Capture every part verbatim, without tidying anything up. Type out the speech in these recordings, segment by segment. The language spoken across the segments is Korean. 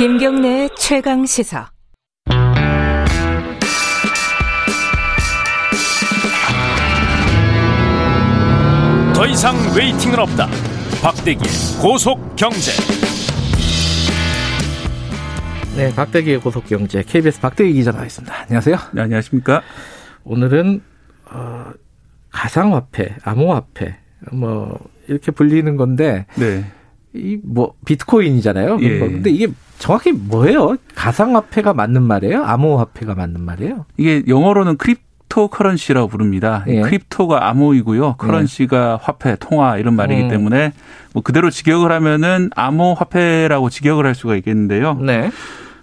김경래 최강 시사. 더 이상 웨이팅은 없다. 박대기의 고속경제. 네, 박대기의 고속경제. 케이비에스 박대기 기자 나와있습니다. 안녕하세요. 네, 안녕하십니까. 오늘은 어, 가상화폐, 암호화폐 뭐 이렇게 불리는 건데, 네. 이 뭐 비트코인이잖아요. 예. 근데 이게 정확히 뭐예요? 가상화폐가 맞는 말이에요? 암호화폐가 맞는 말이에요? 이게 영어로는 크립 크립토 커런시라고 부릅니다. 예. 크립토가 암호이고요. 커런시가 예. 화폐, 통화 이런 말이기 음. 때문에 뭐 그대로 직역을 하면은 암호화폐라고 직역을 할 수가 있겠는데요. 네.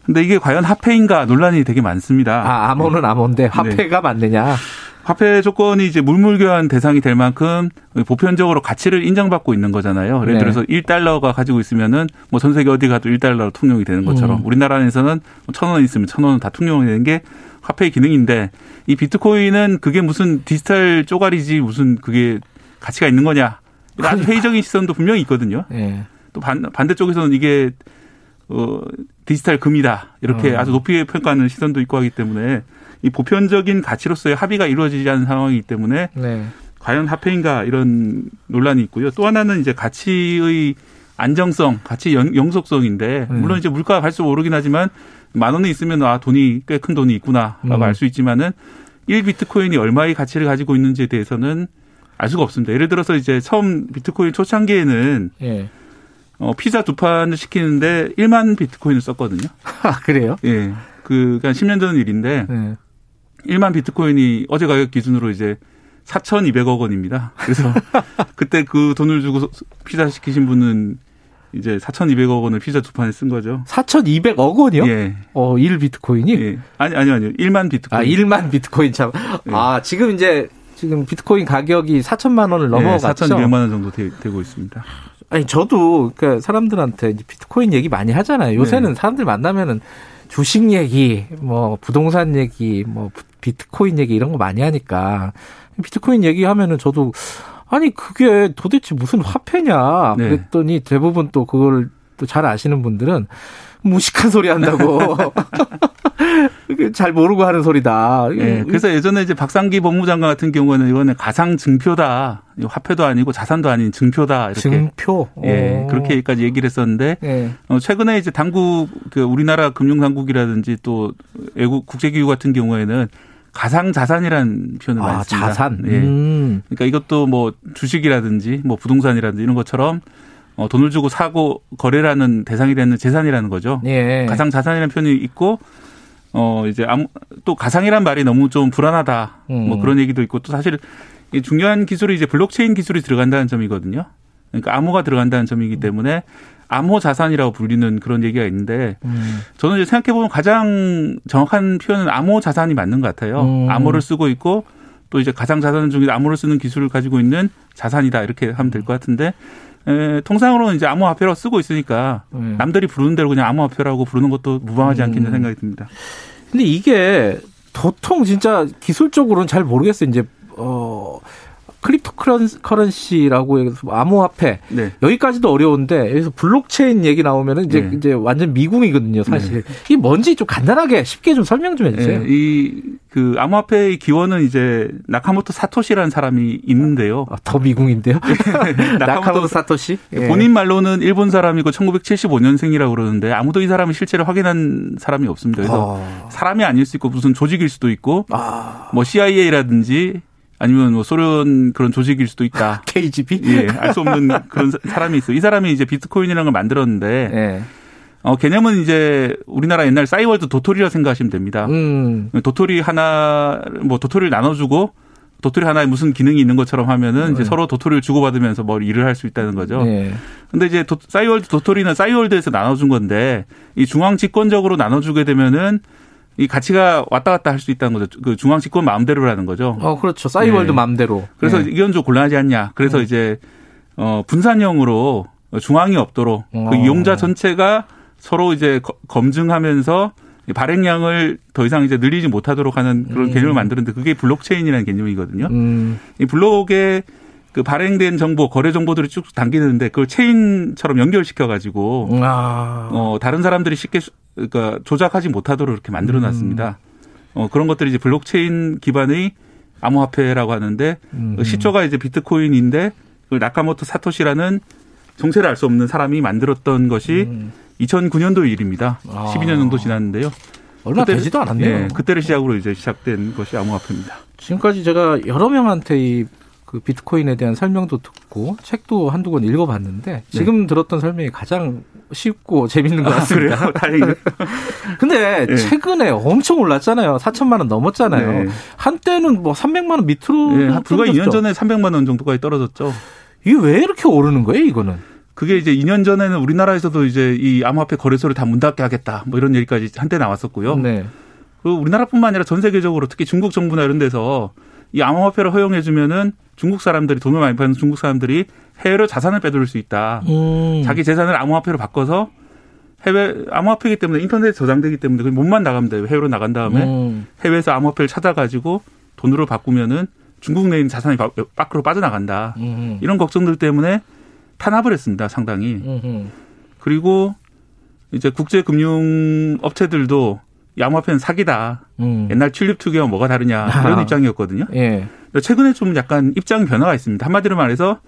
근데 이게 과연 화폐인가 논란이 되게 많습니다. 아, 암호는 네. 암호인데 화폐가 네. 맞느냐. 화폐 조건이 이제 물물교환 대상이 될 만큼 보편적으로 가치를 인정받고 있는 거잖아요. 예를 들어서 네. 일 달러가 가지고 있으면은 뭐 전 세계 어디 가도 일 달러로 통용이 되는 것처럼 음. 우리나라에서는 천 원 있으면 천 원은 다 통용이 되는 게 화폐의 기능인데, 이 비트코인은 그게 무슨 디지털 쪼가리지 무슨 그게 가치가 있는 거냐. 아주 회의적인 시선도 분명히 있거든요. 예. 또 반, 반대쪽에서는 이게 어, 디지털 금이다. 이렇게 어. 아주 높이 평가하는 시선도 있고 하기 때문에 이 보편적인 가치로서의 합의가 이루어지지 않은 상황이기 때문에 네. 과연 화폐인가 이런 논란이 있고요. 또 하나는 이제 가치의 안정성, 가치 연, 영속성인데 음. 물론 이제 물가가 갈수록 오르긴 하지만 만 원이 있으면 아 돈이 꽤 큰 돈이 있구나라고 음. 알 수 있지만은 일 비트코인이 얼마의 가치를 가지고 있는지에 대해서는 알 수가 없습니다. 예를 들어서 이제 처음 비트코인 초창기에는 예. 어, 피자 두 판을 시키는데 일만 비트코인을 썼거든요. 아 그래요? 예, 그 한 십 년 전 일인데 예. 일만 비트코인이 어제 가격 기준으로 이제 사천이백억 원입니다. 그래서 그때 그 돈을 주고 피자 시키신 분은 이제 사천이백억 원을 피자 두 판에 쓴 거죠. 사천이백억 원이요? 예. 어, 일 비트코인이? 예. 아니, 아니요, 아니요. 일만 비트코인. 아, 일만 비트코인 참. 예. 아, 지금 이제, 지금 비트코인 가격이 사천만 원을 넘어갔죠. 예, 사천이백만 원 정도 되, 되고 있습니다. 아니, 저도, 그러니까 사람들한테 이제 비트코인 얘기 많이 하잖아요. 요새는 예. 사람들 만나면은 주식 얘기, 뭐, 부동산 얘기, 뭐, 비트코인 얘기 이런 거 많이 하니까. 비트코인 얘기하면은 저도 아니 그게 도대체 무슨 화폐냐 그랬더니 네. 대부분 또 그걸 또 잘 아시는 분들은 무식한 소리 한다고 잘 모르고 하는 소리다. 네, 그래서 예전에 이제 박상기 법무장관 같은 경우에는 이거는 가상 증표다, 화폐도 아니고 자산도 아닌 증표다 이렇게 증표. 예, 오. 그렇게까지 얘기를 했었는데 네. 어, 최근에 이제 당국 그 우리나라 금융당국이라든지 또 외국 국제기구 같은 경우에는 가상 자산이라는 표현을 많이 씁니다. 아, 자산. 예. 음. 그러니까 이것도 뭐 주식이라든지 뭐 부동산이라든지 이런 것처럼 어, 돈을 주고 사고 거래라는 대상이 되는 재산이라는 거죠. 예. 가상 자산이라는 표현이 있고 어 이제 아무, 또 가상이란 말이 너무 좀 불안하다. 음. 뭐 그런 얘기도 있고 또 사실 중요한 기술이 이제 블록체인 기술이 들어간다는 점이거든요. 그러니까 암호가 들어간다는 점이기 때문에 암호 자산이라고 불리는 그런 얘기가 있는데 음. 저는 이제 생각해보면 가장 정확한 표현은 암호 자산이 맞는 것 같아요. 음. 암호를 쓰고 있고 또 이제 가상 자산 중에 암호를 쓰는 기술을 가지고 있는 자산이다 이렇게 하면 될 것 같은데 에, 통상으로는 이제 암호화폐라고 쓰고 있으니까 음. 남들이 부르는 대로 그냥 암호화폐라고 부르는 것도 무방하지 않겠는 음. 생각이 듭니다. 근데 이게 도통 진짜 기술적으로는 잘 모르겠어요. 이제 어. 크립토 커런시라고 해서 암호화폐 네. 여기까지도 어려운데 여기서 블록체인 얘기 나오면은 이제 네. 이제 완전 미궁이거든요 사실. 네. 이게 뭔지 좀 간단하게 쉽게 좀 설명 좀 해주세요. 네. 이 그 암호화폐의 기원은 이제 나카모토 사토시라는 사람이 있는데요. 아, 더 미궁인데요. 나카모토, 나카모토 사토시 예. 본인 말로는 일본 사람이고 천구백칠십오 년생이라고 그러는데 아무도 이 사람이 실제로 확인한 사람이 없습니다. 그래서 아. 사람이 아닐 수 있고 무슨 조직일 수도 있고 아. 뭐 씨아이에이라든지. 아니면 뭐 소련 그런 조직일 수도 있다. 케이지비? 예, 알 수 없는 그런 사람이 있어요. 이 사람이 이제 비트코인이라는 걸 만들었는데 예. 어, 개념은 이제 우리나라 옛날 싸이월드 도토리라 생각하시면 됩니다. 음. 도토리 하나 뭐 도토리를 나눠주고 도토리 하나에 무슨 기능이 있는 것처럼 하면은 음. 이제 서로 도토리를 주고받으면서 뭐 일을 할 수 있다는 거죠. 예. 근데 이제 도, 싸이월드 도토리는 싸이월드에서 나눠준 건데 이 중앙 집권적으로 나눠주게 되면은 이 가치가 왔다 갔다 할 수 있다는 거죠. 그 중앙 집권 마음대로라는 거죠. 어, 그렇죠. 싸이월드 네. 마음대로. 그래서 네. 이건 좀 곤란하지 않냐. 그래서 네. 이제, 어, 분산형으로 중앙이 없도록 어. 그 이용자 전체가 서로 이제 검증하면서 발행량을 더 이상 이제 늘리지 못하도록 하는 그런 음. 개념을 만드는데 그게 블록체인이라는 개념이거든요. 음. 이 블록에 그 발행된 정보, 거래 정보들이 쭉 담기는데 그걸 체인처럼 연결시켜가지고 아. 어, 다른 사람들이 쉽게 그러니까 조작하지 못하도록 이렇게 만들어놨습니다. 음. 어, 그런 것들이 이제 블록체인 기반의 암호화폐라고 하는데 음. 시초가 이제 비트코인인데 그걸 나카모토 사토시라는 정체를 알 수 없는 사람이 만들었던 것이 음. 이천구 년도의 일입니다. 아. 십이 년 정도 지났는데요. 얼마 그때, 되지도 않았네요. 예, 그때를 시작으로 이제 시작된 것이 암호화폐입니다. 지금까지 제가 여러 명한테 이 그 비트코인에 대한 설명도 듣고 책도 한두 권 읽어봤는데 지금 네. 들었던 설명이 가장 쉽고 재밌는 것 같습니다. 아, 그래요? 다행이네요. 근데 네. 최근에 엄청 올랐잖아요. 사천만 원 넘었잖아요. 네. 한때는 뭐 삼백만 원 밑으로. 네, 불과 이 년 전에 삼백만 원 정도까지 떨어졌죠. 이게 왜 이렇게 오르는 거예요, 이거는? 그게 이제 이 년 전에는 우리나라에서도 이제 이 암호화폐 거래소를 다 문 닫게 하겠다 뭐 이런 얘기까지 한때 나왔었고요. 네. 그리고 우리나라뿐만 아니라 전 세계적으로 특히 중국 정부나 이런 데서 이 암호화폐를 허용해 주면은 중국 사람들이 돈을 많이 파는 중국 사람들이 해외로 자산을 빼돌릴 수 있다. 음. 자기 재산을 암호화폐로 바꿔서 해외 암호화폐이기 때문에 인터넷에 저장되기 때문에 그 몸만 나가면 돼요. 해외로 나간 다음에 음. 해외에서 암호화폐를 찾아가지고 돈으로 바꾸면은 중국 내인 자산이 밖으로 빠져나간다. 음. 이런 걱정들 때문에 탄압을 했습니다. 상당히. 음. 그리고 이제 국제 금융 업체들도 암호화폐는 사기다. 음. 옛날 튤립 투기와 뭐가 다르냐 아. 이런 입장이었거든요. 예. 최근에 좀 약간 입장 변화가 있습니다. 한마디로 말해서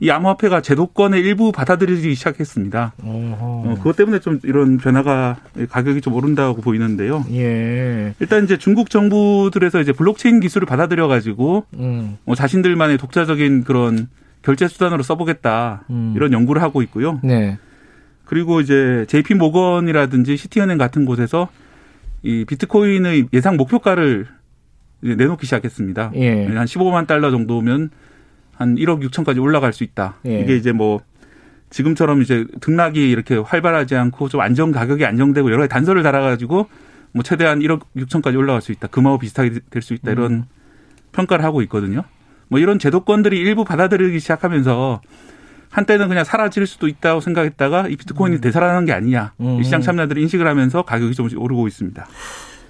이 암호화폐가 제도권의 일부 받아들이기 시작했습니다. 어, 그것 때문에 좀 이런 변화가 가격이 좀 오른다고 보이는데요. 예. 일단 이제 중국 정부들에서 이제 블록체인 기술을 받아들여 가지고 음. 어, 자신들만의 독자적인 그런 결제 수단으로 써보겠다 음. 이런 연구를 하고 있고요. 네. 그리고 이제 제이피 모건이라든지 시티은행 같은 곳에서 이 비트코인의 예상 목표가를 내놓기 시작했습니다. 예. 한 십오만 달러 정도면 한 일억 육천까지 올라갈 수 있다. 예. 이게 이제 뭐 지금처럼 이제 등락이 이렇게 활발하지 않고 좀 안정 가격이 안정되고 여러 가지 단서를 달아가지고 뭐 최대한 일억 육천까지 올라갈 수 있다. 금하고 비슷하게 될 수 있다. 이런 음. 평가를 하고 있거든요. 뭐 이런 제도권들이 일부 받아들이기 시작하면서 한때는 그냥 사라질 수도 있다고 생각했다가 이 비트코인이 음. 되살아나는 게 아니냐. 음. 시장 참여자들이 인식을 하면서 가격이 조금씩 오르고 있습니다.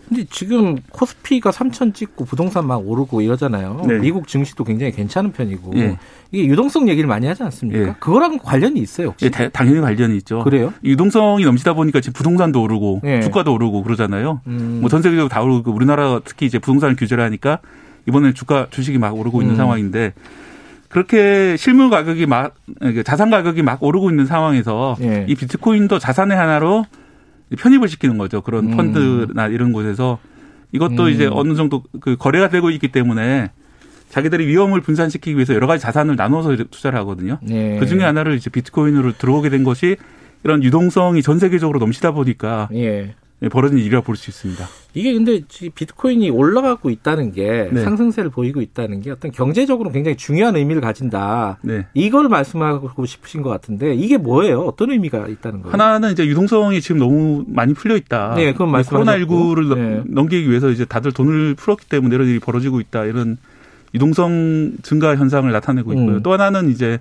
근데 지금 코스피가 삼천 찍고 부동산 막 오르고 이러잖아요. 네. 미국 증시도 굉장히 괜찮은 편이고. 네. 이게 유동성 얘기를 많이 하지 않습니까? 네. 그거랑 관련이 있어요, 혹시? 네, 당연히 관련이 있죠. 그래요? 유동성이 넘치다 보니까 지금 부동산도 오르고 네. 주가도 오르고 그러잖아요. 음. 뭐 전 세계적으로 다 오르고 우리나라 특히 이제 부동산을 규제를 하니까 이번에 주가 주식이 막 오르고 있는 음. 상황인데 그렇게 실물 가격이 막 자산 가격이 막 오르고 있는 상황에서 네. 이 비트코인도 자산의 하나로 편입을 시키는 거죠. 그런 음. 펀드나 이런 곳에서 이것도 음. 이제 어느 정도 그 거래가 되고 있기 때문에 자기들이 위험을 분산시키기 위해서 여러 가지 자산을 나눠서 투자를 하거든요. 예. 그중에 하나를 이제 비트코인으로 들어오게 된 것이 이런 유동성이 전 세계적으로 넘치다 보니까 예. 벌어진 일이라 볼 수 있습니다. 이게 근데 비트코인이 올라가고 있다는 게 네. 상승세를 보이고 있다는 게 어떤 경제적으로 굉장히 중요한 의미를 가진다. 네. 이걸 말씀하고 싶으신 것 같은데 이게 뭐예요? 어떤 의미가 있다는 거예요? 하나는 이제 유동성이 지금 너무 많이 풀려 있다. 네, 그건 말씀하셨고. 코로나십구를 네. 넘기기 위해서 이제 다들 돈을 풀었기 때문에 이런 일이 벌어지고 있다. 이런 유동성 증가 현상을 나타내고 있고요. 음. 또 하나는 이제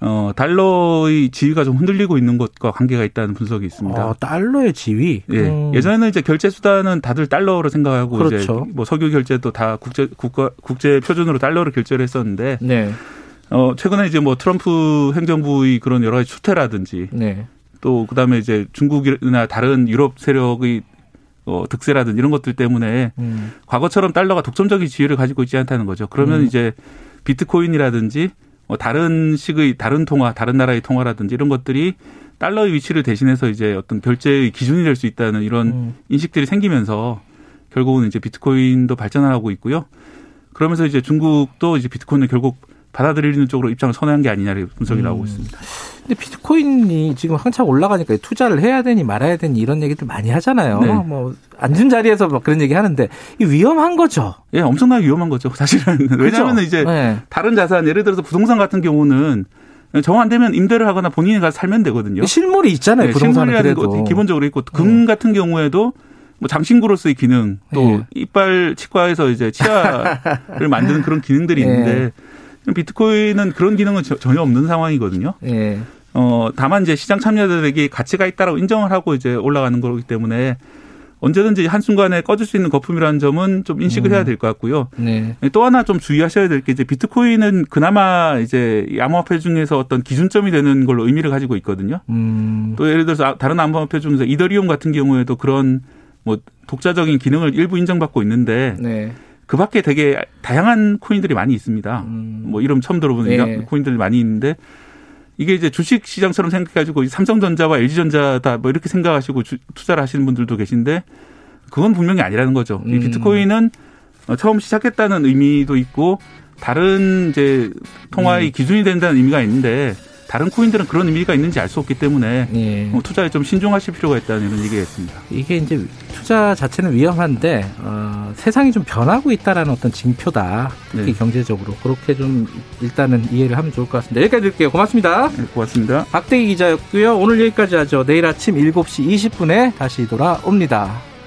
어, 달러의 지위가 좀 흔들리고 있는 것과 관계가 있다는 분석이 있습니다. 어, 달러의 지위? 예. 음. 예전에는 이제 결제 수단은 다들 달러로 생각하고, 그렇죠. 이제 뭐 석유 결제도 다 국제, 국가, 국제 표준으로 달러로 결제를 했었는데, 네. 어, 최근에 이제 뭐 트럼프 행정부의 그런 여러 가지 추태라든지, 네. 또 그 다음에 이제 중국이나 다른 유럽 세력의 어, 득세라든지 이런 것들 때문에 음. 과거처럼 달러가 독점적인 지위를 가지고 있지 않다는 거죠. 그러면 음. 이제 비트코인이라든지 다른 식의 다른 통화, 다른 나라의 통화라든지 이런 것들이 달러의 위치를 대신해서 이제 어떤 결제의 기준이 될 수 있다는 이런 음. 인식들이 생기면서 결국은 이제 비트코인도 발전하고 있고요. 그러면서 이제 중국도 이제 비트코인을 결국 받아들이는 쪽으로 입장을 선회한 게 아니냐를 분석이 음. 나오고 있습니다. 근데 비트코인이 지금 한참 올라가니까 투자를 해야 되니 말아야 되니 이런 얘기들 많이 하잖아요. 네. 뭐 앉은 자리에서 막 그런 얘기 하는데 이게 위험한 거죠. 예, 엄청나게 위험한 거죠. 사실은. 그렇죠? 왜냐하면 이제 네. 다른 자산, 예를 들어서 부동산 같은 경우는 정 안 되면 임대를 하거나 본인이 가서 살면 되거든요. 실물이 있잖아요. 네, 부동산은 그래도. 기본적으로 있고 금 네. 같은 경우에도 뭐 장신구로서의 기능 또 네. 이빨 치과에서 이제 치아를 만드는 그런 기능들이 있는데 네. 비트코인은 그런 기능은 전혀 없는 상황이거든요. 예. 어, 다만 이제 시장 참여자들에게 가치가 있다라고 인정을 하고 이제 올라가는 거기 때문에 언제든지 한순간에 꺼질 수 있는 거품이라는 점은 좀 인식을 음. 해야 될 것 같고요. 네. 또 하나 좀 주의하셔야 될 게 이제 비트코인은 그나마 이제 암호화폐 중에서 어떤 기준점이 되는 걸로 의미를 가지고 있거든요. 음. 또 예를 들어서 다른 암호화폐 중에서 이더리움 같은 경우에도 그런 뭐 독자적인 기능을 일부 인정받고 있는데 네. 그 밖에 되게 다양한 코인들이 많이 있습니다. 음. 뭐 이름 처음 들어보는 네. 코인들이 많이 있는데 이게 이제 주식 시장처럼 생각해가지고 삼성전자와 엘지전자다 뭐 이렇게 생각하시고 주, 투자를 하시는 분들도 계신데 그건 분명히 아니라는 거죠. 음. 이 비트코인은 처음 시작했다는 의미도 있고 다른 이제 통화의 음. 기준이 된다는 의미가 있는데 다른 코인들은 그런 의미가 있는지 알 수 없기 때문에 예. 투자에 좀 신중하실 필요가 있다는 이런 얘기가 있습니다. 이게 이제 투자 자체는 위험한데 어, 세상이 좀 변하고 있다라는 어떤 징표다. 특히 네. 경제적으로 그렇게 좀 일단은 이해를 하면 좋을 것 같습니다. 여기까지 드릴게요. 고맙습니다. 네, 고맙습니다. 박대기 기자였고요. 오늘 여기까지 하죠. 내일 아침 일곱 시 이십 분에 다시 돌아옵니다.